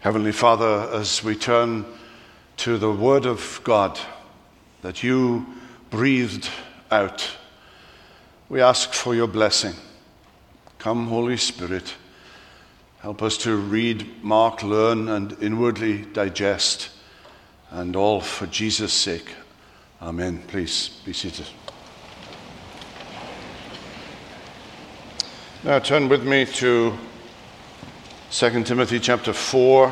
Heavenly Father, as we turn to the Word of God that you breathed out, we ask for your blessing. Come, Holy Spirit, help us to read, mark, learn, and inwardly digest, and all for Jesus' sake. Amen. Please be seated. Now turn with me to 2 Timothy chapter 4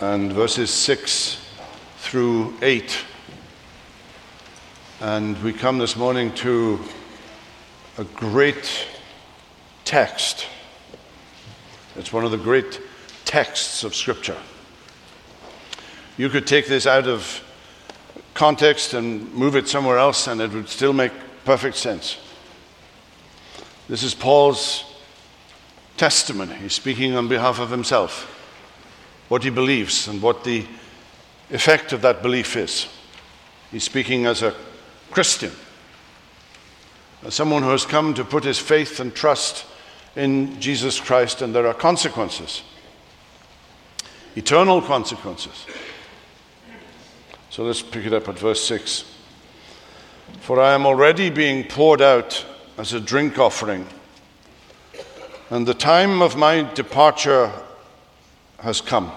and verses 6 through 8. And we come this morning to a great text. It's one of the great texts of Scripture. You could take this out of context and move it somewhere else and it would still make perfect sense. This is Paul's testimony. He's speaking on behalf of himself, what he believes and what the effect of that belief is. He's speaking as a Christian, as someone who has come to put his faith and trust in Jesus Christ, and there are consequences, eternal consequences. So let's pick it up at verse 6. For I am already being poured out as a drink offering, and the time of my departure has come.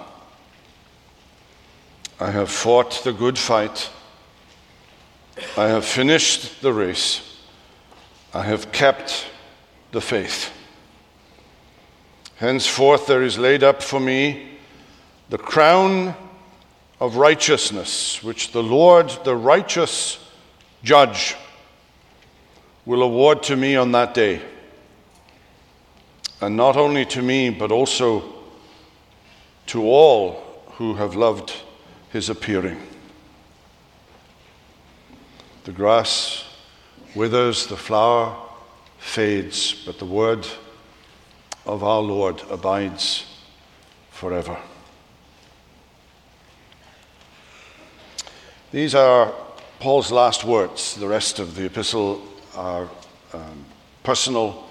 I have fought the good fight. I have finished the race. I have kept the faith. Henceforth there is laid up for me the crown of righteousness, which the Lord, the righteous judge, will award to me on that day. And not only to me, but also to all who have loved his appearing. The grass withers, the flower fades, but the word of our Lord abides forever. These are Paul's last words. The rest of the epistle are personal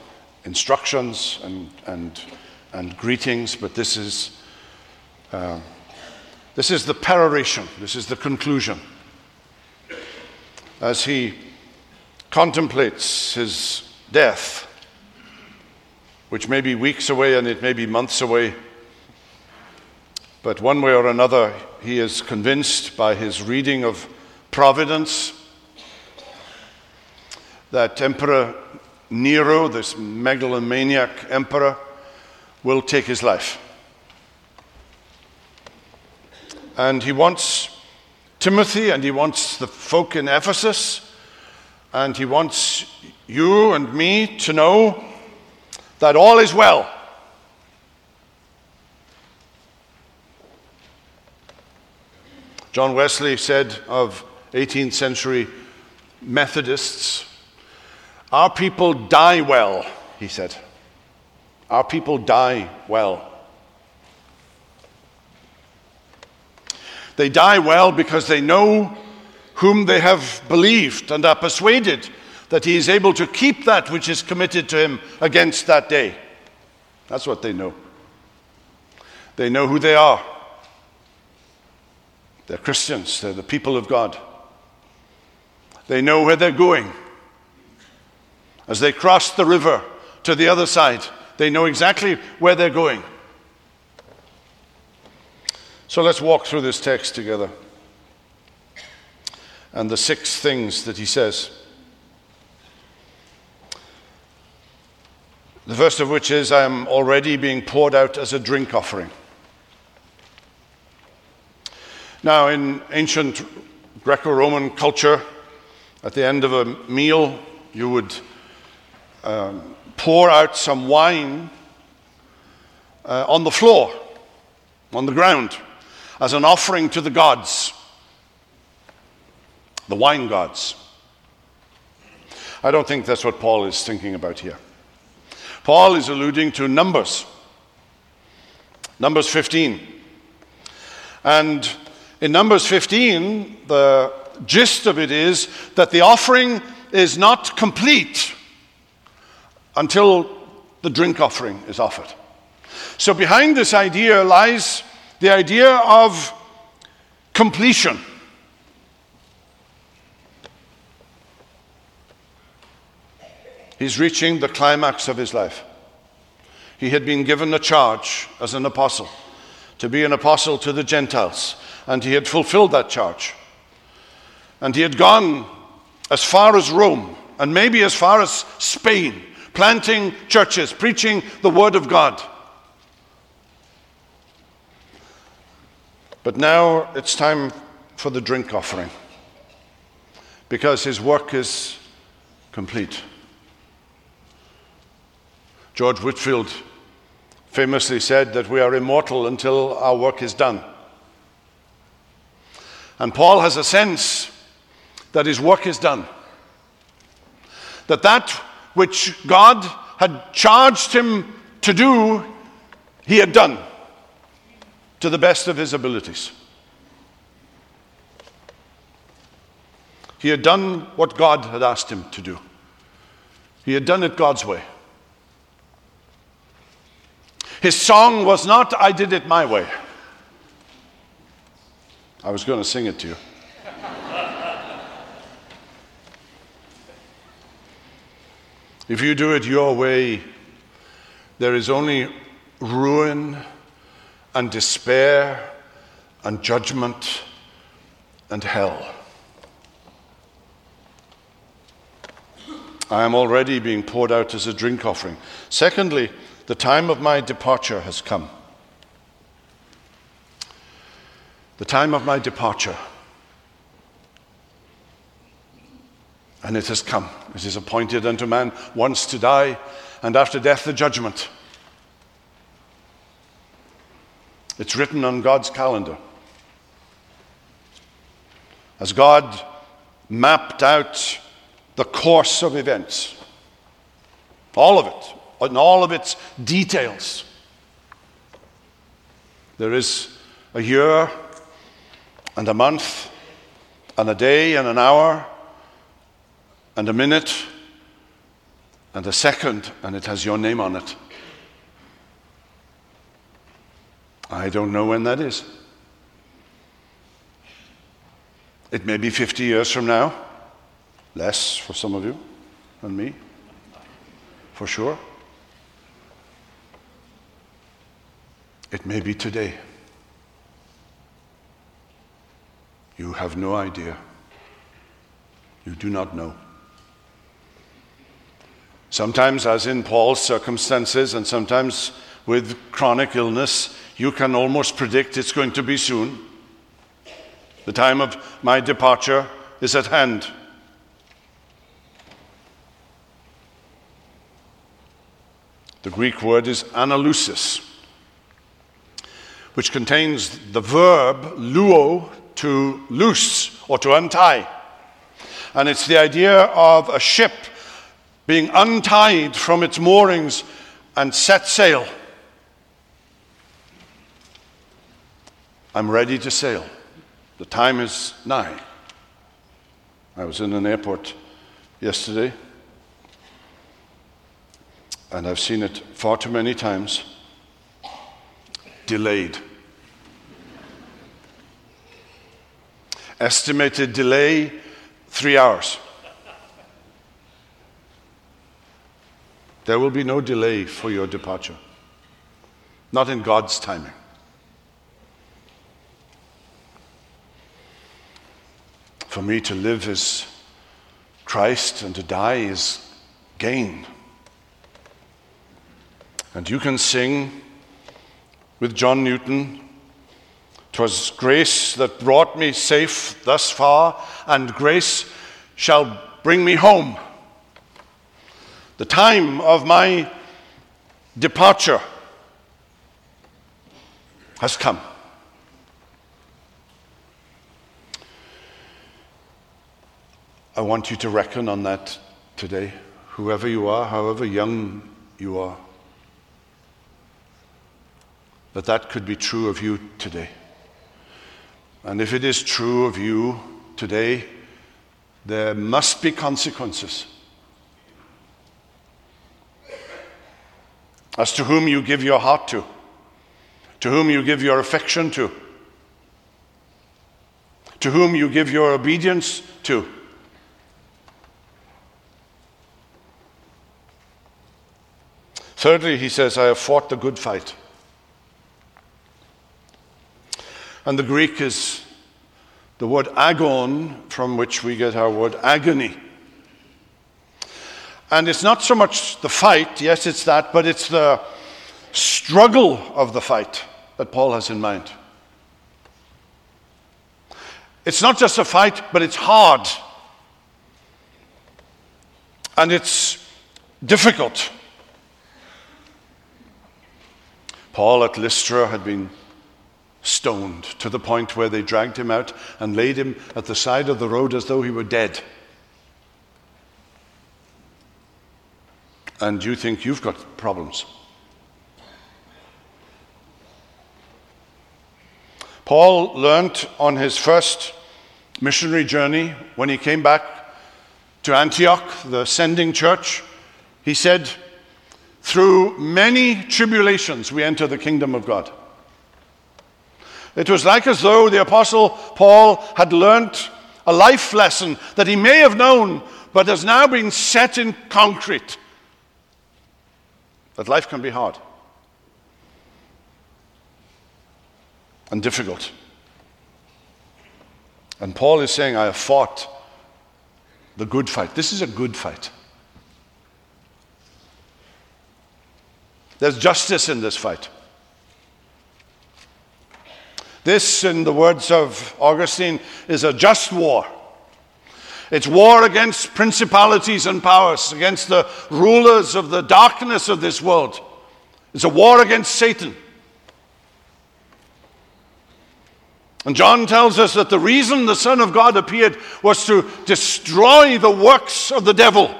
instructions and greetings, but this is the peroration. This is the conclusion. As he contemplates his death, which may be weeks away and it may be months away, but one way or another, he is convinced by his reading of Providence that Emperor Nero, this megalomaniac emperor, will take his life. And he wants Timothy, and he wants the folk in Ephesus, and he wants you and me to know that all is well. John Wesley said of 18th century Methodists, "Our people die well," he said. Our people die well. They die well because they know whom they have believed and are persuaded that he is able to keep that which is committed to him against that day. That's what they know. They know who they are. They're Christians. They're the people of God. They know where they're going. As they cross the river to the other side, they know exactly where they're going. So let's walk through this text together. And the six things that he says. The first of which is, I am already being poured out as a drink offering. Now, in ancient Greco-Roman culture, at the end of a meal, you would pour out some wine on the floor, on the ground, as an offering to the gods, the wine gods. I don't think that's what Paul is thinking about here. Paul is alluding to Numbers, Numbers 15. And in Numbers 15, the gist of it is that the offering is not complete until the drink offering is offered. So behind this idea lies the idea of completion. He's reaching the climax of his life. He had been given a charge as an apostle, to be an apostle to the Gentiles, and he had fulfilled that charge. And he had gone as far as Rome, and maybe as far as Spain, planting churches, preaching the word of God. But now it's time for the drink offering, because his work is complete. George Whitefield famously said that we are immortal until our work is done. And Paul has a sense that his work is done. That which God had charged him to do, he had done to the best of his abilities. He had done what God had asked him to do. He had done it God's way. His song was not, "I did it my way." I was going to sing it to you. If you do it your way, there is only ruin and despair and judgment and hell. I am already being poured out as a drink offering. Secondly, the time of my departure has come. The time of my departure. And it has come. It is appointed unto man once to die, and after death the judgment. It's written on God's calendar. As God mapped out the course of events, all of it, in all of its details. There is a year and a month and a day and an hour and a minute and a second, and it has your name on it. I don't know when that is. It may be 50 years from now, less for some of you and me, for sure. It may be today. You have no idea. You do not know. Sometimes, as in Paul's circumstances, and sometimes with chronic illness, you can almost predict it's going to be soon. The time of my departure is at hand. The Greek word is analousis, which contains the verb luo, to loose or to untie. And it's the idea of a ship being untied from its moorings and set sail. I'm ready to sail. The time is nigh. I was in an airport yesterday, and I've seen it far too many times. Delayed. Estimated delay, 3 hours. There will be no delay for your departure. Not in God's timing. For me to live is Christ, and to die is gain. And you can sing with John Newton, "'Twas grace that brought me safe thus far, and grace shall bring me home." The time of my departure has come. I want you to reckon on that today, whoever you are, however young you are. But that could be true of you today. And if it is true of you today, there must be consequences. As to whom you give your heart to, to whom you give your affection to whom you give your obedience to. Thirdly, he says, I have fought the good fight. And the Greek is the word agon, from which we get our word agony. And it's not so much the fight, yes, it's that, but it's the struggle of the fight that Paul has in mind. It's not just a fight, but it's hard. And it's difficult. Paul at Lystra had been stoned to the point where they dragged him out and laid him at the side of the road as though he were dead. And you think you've got problems. Paul learnt on his first missionary journey, when he came back to Antioch, the sending church, he said, through many tribulations we enter the kingdom of God. It was like as though the Apostle Paul had learnt a life lesson that he may have known, but has now been set in concrete. That life can be hard and difficult. And Paul is saying, I have fought the good fight. This is a good fight. There's justice in this fight. This, in the words of Augustine, is a just war. It's war against principalities and powers, against the rulers of the darkness of this world. It's a war against Satan. And John tells us that the reason the Son of God appeared was to destroy the works of the devil.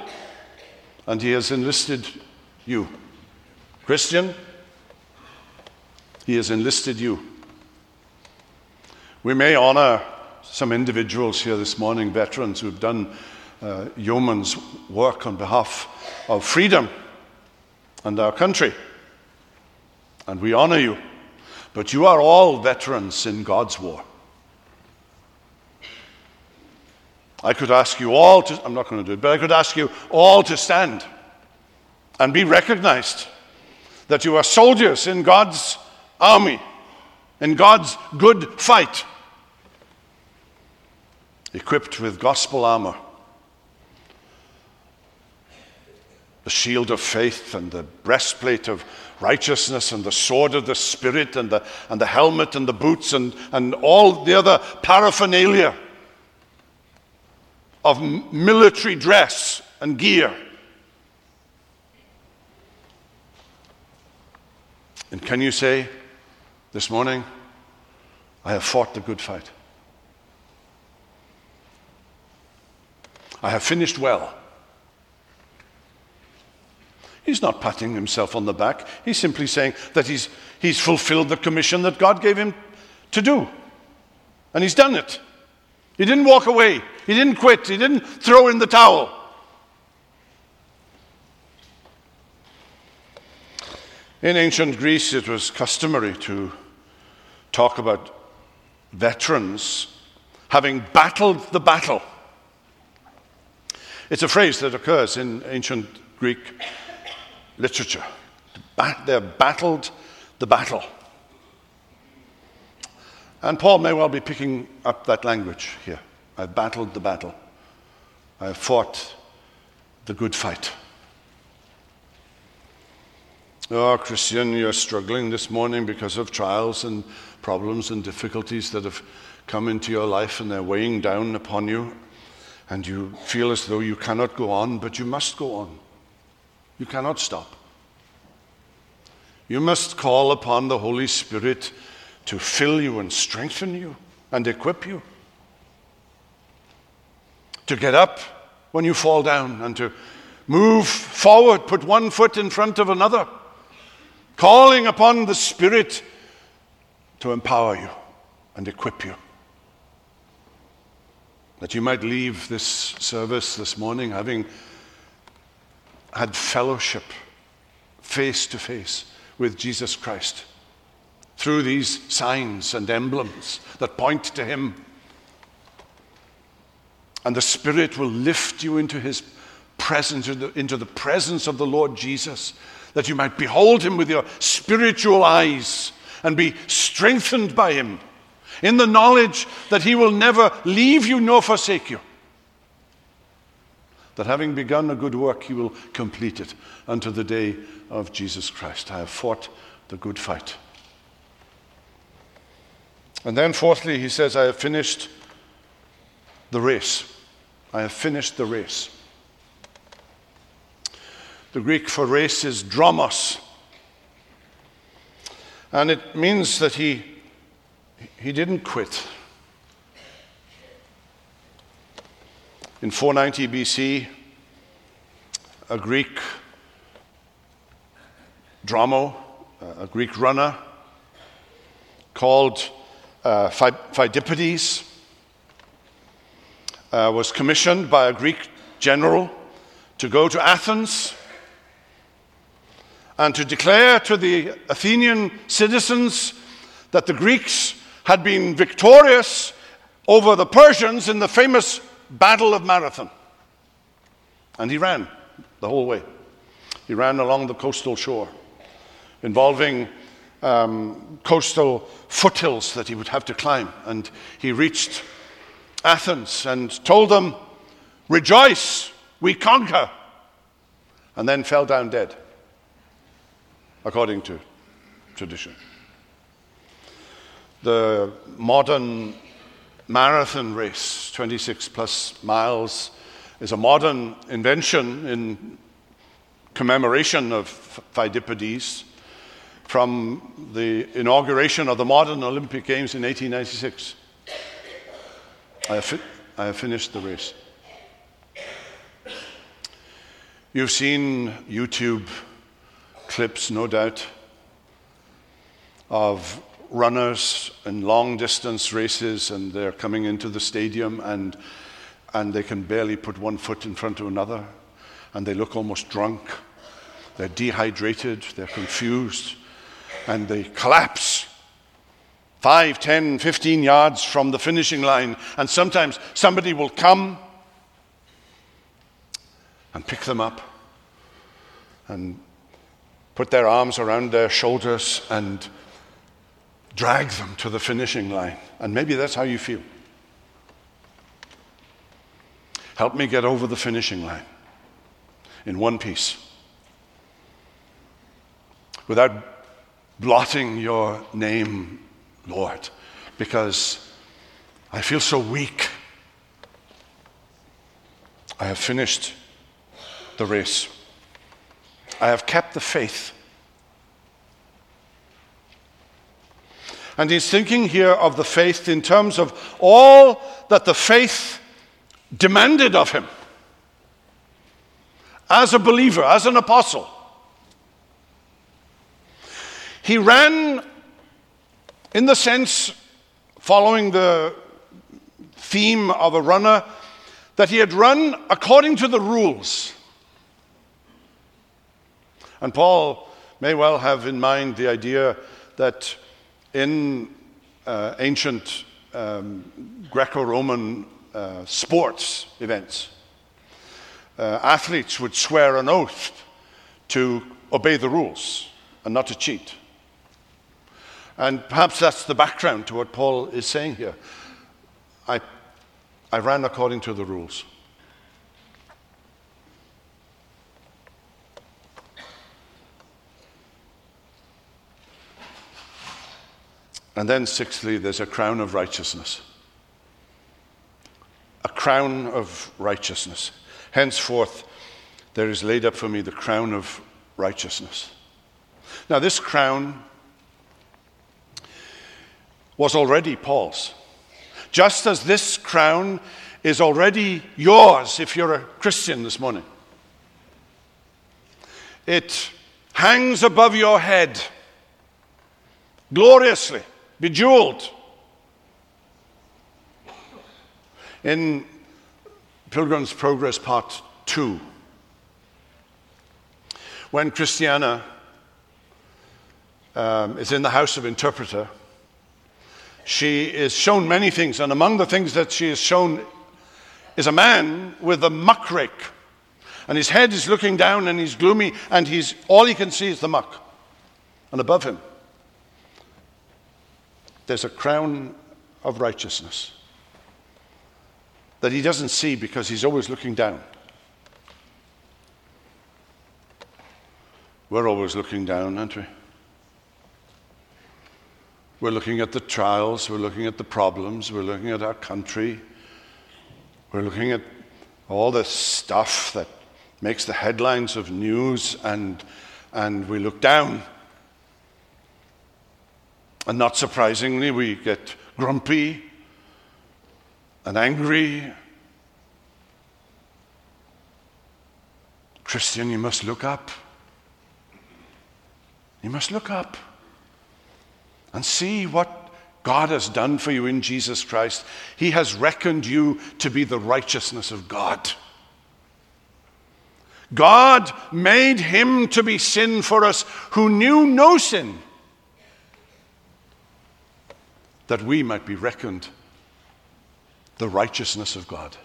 And he has enlisted you. Christian, he has enlisted you. We may honor some individuals here this morning, veterans who've done yeoman's work on behalf of freedom and our country. And we honor you. But you are all veterans in God's war. I could ask you all to, I'm not going to do it, but I could ask you all to stand and be recognized that you are soldiers in God's army, in God's good fight, equipped with gospel armor, the shield of faith and the breastplate of righteousness and the sword of the Spirit and the helmet and the boots and all the other paraphernalia of military dress and gear. And can you say this morning, I have fought the good fight. I have finished well. He's not patting himself on the back. He's simply saying that he's fulfilled the commission that God gave him to do. And he's done it. He didn't walk away. He didn't quit. He didn't throw in the towel. In ancient Greece, it was customary to talk about veterans having battled the battle. It's a phrase that occurs in ancient Greek literature. They're battled the battle. And Paul may well be picking up that language here. I've battled the battle. I've fought the good fight. Oh, Christian, you're struggling this morning because of trials and problems and difficulties that have come into your life, and they're weighing down upon you, and you feel as though you cannot go on, but you must go on. You cannot stop. You must call upon the Holy Spirit to fill you and strengthen you and equip you. To get up when you fall down and to move forward, put one foot in front of another, calling upon the Spirit to empower you and equip you. That you might leave this service this morning having had fellowship face to face with Jesus Christ through these signs and emblems that point to him. And the Spirit will lift you into his presence, into the presence of the Lord Jesus, that you might behold him with your spiritual eyes and be strengthened by him in the knowledge that he will never leave you nor forsake you. That having begun a good work, he will complete it unto the day of Jesus Christ. I have fought the good fight. And then fourthly, he says, I have finished the race. I have finished the race. The Greek for race is dromos. And it means that he didn't quit. In 490 BC, a Greek dromo, a Greek runner, called Pheidippides, was commissioned by a Greek general to go to Athens and to declare to the Athenian citizens that the Greeks had been victorious over the Persians in the famous Battle of Marathon. And he ran the whole way. He ran along the coastal shore, involving coastal foothills that he would have to climb. And he reached Athens and told them, "Rejoice, we conquer," and then fell down dead, according to tradition. The modern marathon race, 26 plus miles, is a modern invention in commemoration of Pheidippides from the inauguration of the modern Olympic Games in 1896. I have finished the race. You've seen YouTube clips, no doubt, of runners in long-distance races, and they're coming into the stadium, and they can barely put one foot in front of another, and they look almost drunk. They're dehydrated, they're confused, and they collapse 5, 10, 15 yards from the finishing line, and sometimes somebody will come and pick them up and put their arms around their shoulders and drag them to the finishing line. And maybe that's how you feel. Help me get over the finishing line in one piece, without blotting your name, Lord, because I feel so weak. I have finished the race. I have kept the faith. And he's thinking here of the faith in terms of all that the faith demanded of him as a believer, as an apostle. He ran in the sense, following the theme of a runner, that he had run according to the rules. And Paul may well have in mind the idea that in ancient Greco-Roman sports events, athletes would swear an oath to obey the rules and not to cheat. And perhaps that's the background to what Paul is saying here. I ran according to the rules. And then sixthly, there's a crown of righteousness. A crown of righteousness. Henceforth, there is laid up for me the crown of righteousness. Now, this crown was already Paul's. Just as this crown is already yours if you're a Christian this morning. It hangs above your head, gloriously bejeweled. In Pilgrim's Progress Part 2, when Christiana is in the house of interpreter. She is shown many things, and among the things that she is shown is a man with a muckrake, and his head is looking down, and he's gloomy, and he's all he can see is the muck. And above him, there's a crown of righteousness that he doesn't see because he's always looking down. We're always looking down, aren't we? We're looking at the trials, we're looking at the problems, we're looking at our country, we're looking at all the stuff that makes the headlines of news, and we look down. And not surprisingly, we get grumpy and angry. Christian, you must look up. You must look up and see what God has done for you in Jesus Christ. He has reckoned you to be the righteousness of God. God made him to be sin for us who knew no sin, that we might be reckoned the righteousness of God.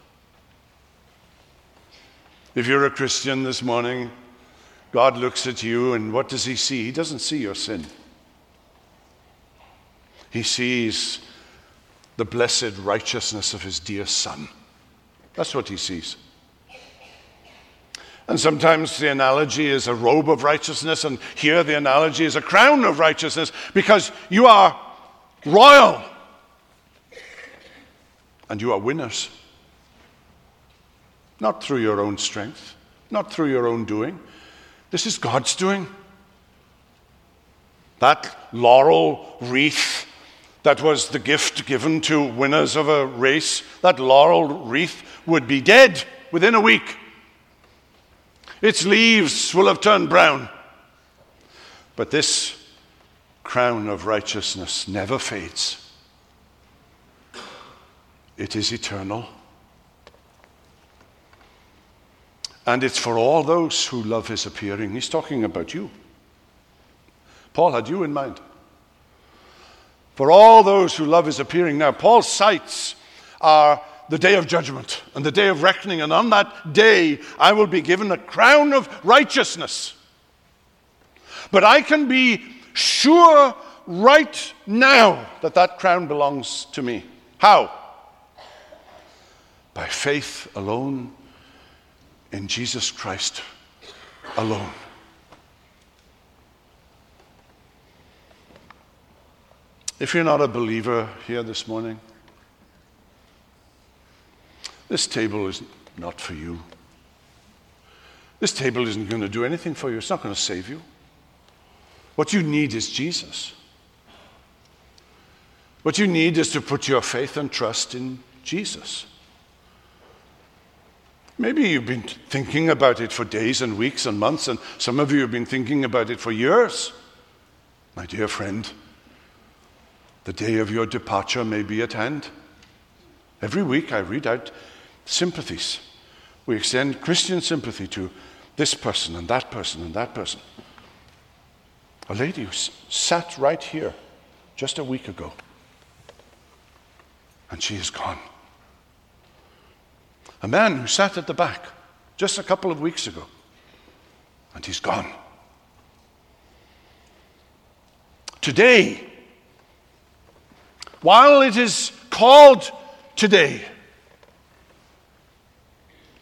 If you're a Christian this morning, God looks at you, and what does he see? He doesn't see your sin. He sees the blessed righteousness of his dear Son. That's what he sees. And sometimes the analogy is a robe of righteousness, and here the analogy is a crown of righteousness, because you are royal, and you are winners. Not through your own strength, not through your own doing. This is God's doing. That laurel wreath that was the gift given to winners of a race, that laurel wreath would be dead within a week. Its leaves will have turned brown. But this crown of righteousness never fades. It is eternal. And it's for all those who love his appearing. He's talking about you. Paul had you in mind. For all those who love his appearing. Now, Paul's sights are the day of judgment and the day of reckoning. And on that day, I will be given a crown of righteousness. But I can be sure right now that that crown belongs to me. How? By faith alone, in Jesus Christ alone. If you're not a believer here this morning, this table is not for you. This table isn't going to do anything for you. It's not going to save you. What you need is Jesus. What you need is to put your faith and trust in Jesus. Maybe you've been thinking about it for days and weeks and months, and some of you have been thinking about it for years. My dear friend, the day of your departure may be at hand. Every week I read out sympathies. We extend Christian sympathy to this person and that person and that person. A lady who sat right here just a week ago, and she is gone. A man who sat at the back just a couple of weeks ago, and he's gone. Today, while it is called today,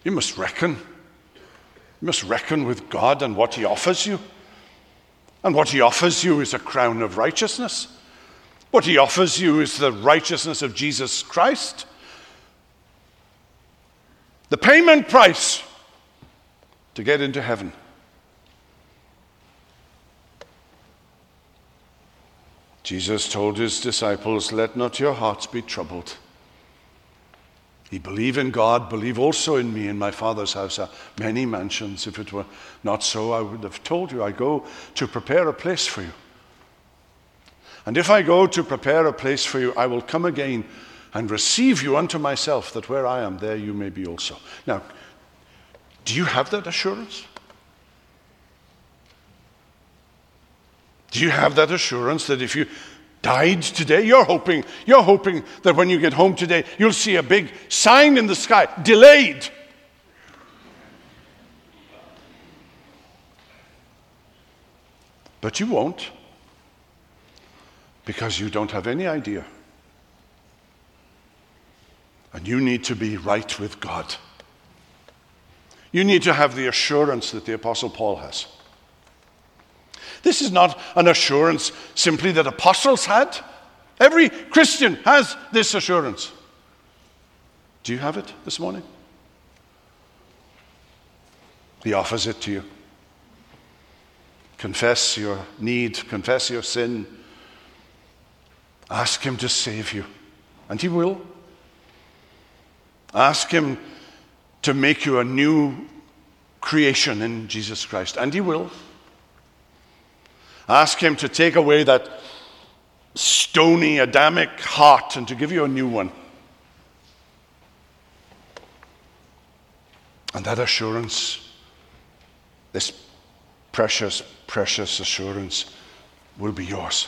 you must reckon. You must reckon with God and what he offers you. And what he offers you is a crown of righteousness. What he offers you is the righteousness of Jesus Christ. The payment price to get into heaven. Jesus told his disciples, "Let not your hearts be troubled. Ye believe in God, believe also in me. In my Father's house are many mansions. If it were not so, I would have told you, I go to prepare a place for you. And if I go to prepare a place for you, I will come again and receive you unto myself, that where I am, there you may be also." Now, do you have that assurance? Do you have that assurance that if you died today, you're hoping that when you get home today, you'll see a big sign in the sky, delayed? But you won't, because you don't have any idea. And you need to be right with God. You need to have the assurance that the Apostle Paul has. This is not an assurance simply that apostles had. Every Christian has this assurance. Do you have it this morning? He offers it to you. Confess your need, confess your sin. Ask him to save you, and he will. Ask him to make you a new creation in Jesus Christ, and he will. Ask him to take away that stony, Adamic heart and to give you a new one. And that assurance, this precious, precious assurance, will be yours.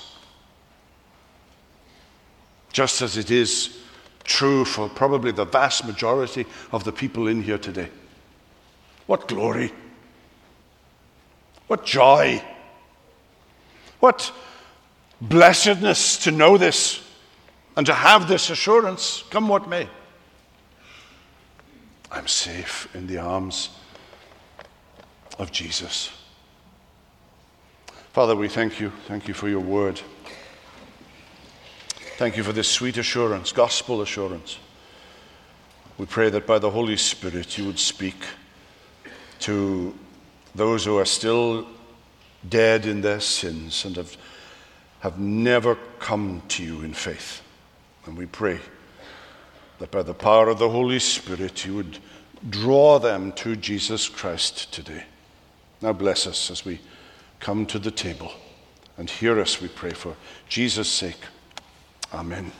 Just as it is true for probably the vast majority of the people in here today. What glory! What joy! What blessedness to know this and to have this assurance, come what may. I'm safe in the arms of Jesus. Father, we thank you. Thank you for your word. Thank you for this sweet assurance, gospel assurance. We pray that by the Holy Spirit you would speak to those who are still dead in their sins and have never come to you in faith. And we pray that by the power of the Holy Spirit you would draw them to Jesus Christ today. Now bless us as we come to the table, and hear us, we pray, for Jesus' sake. Amen.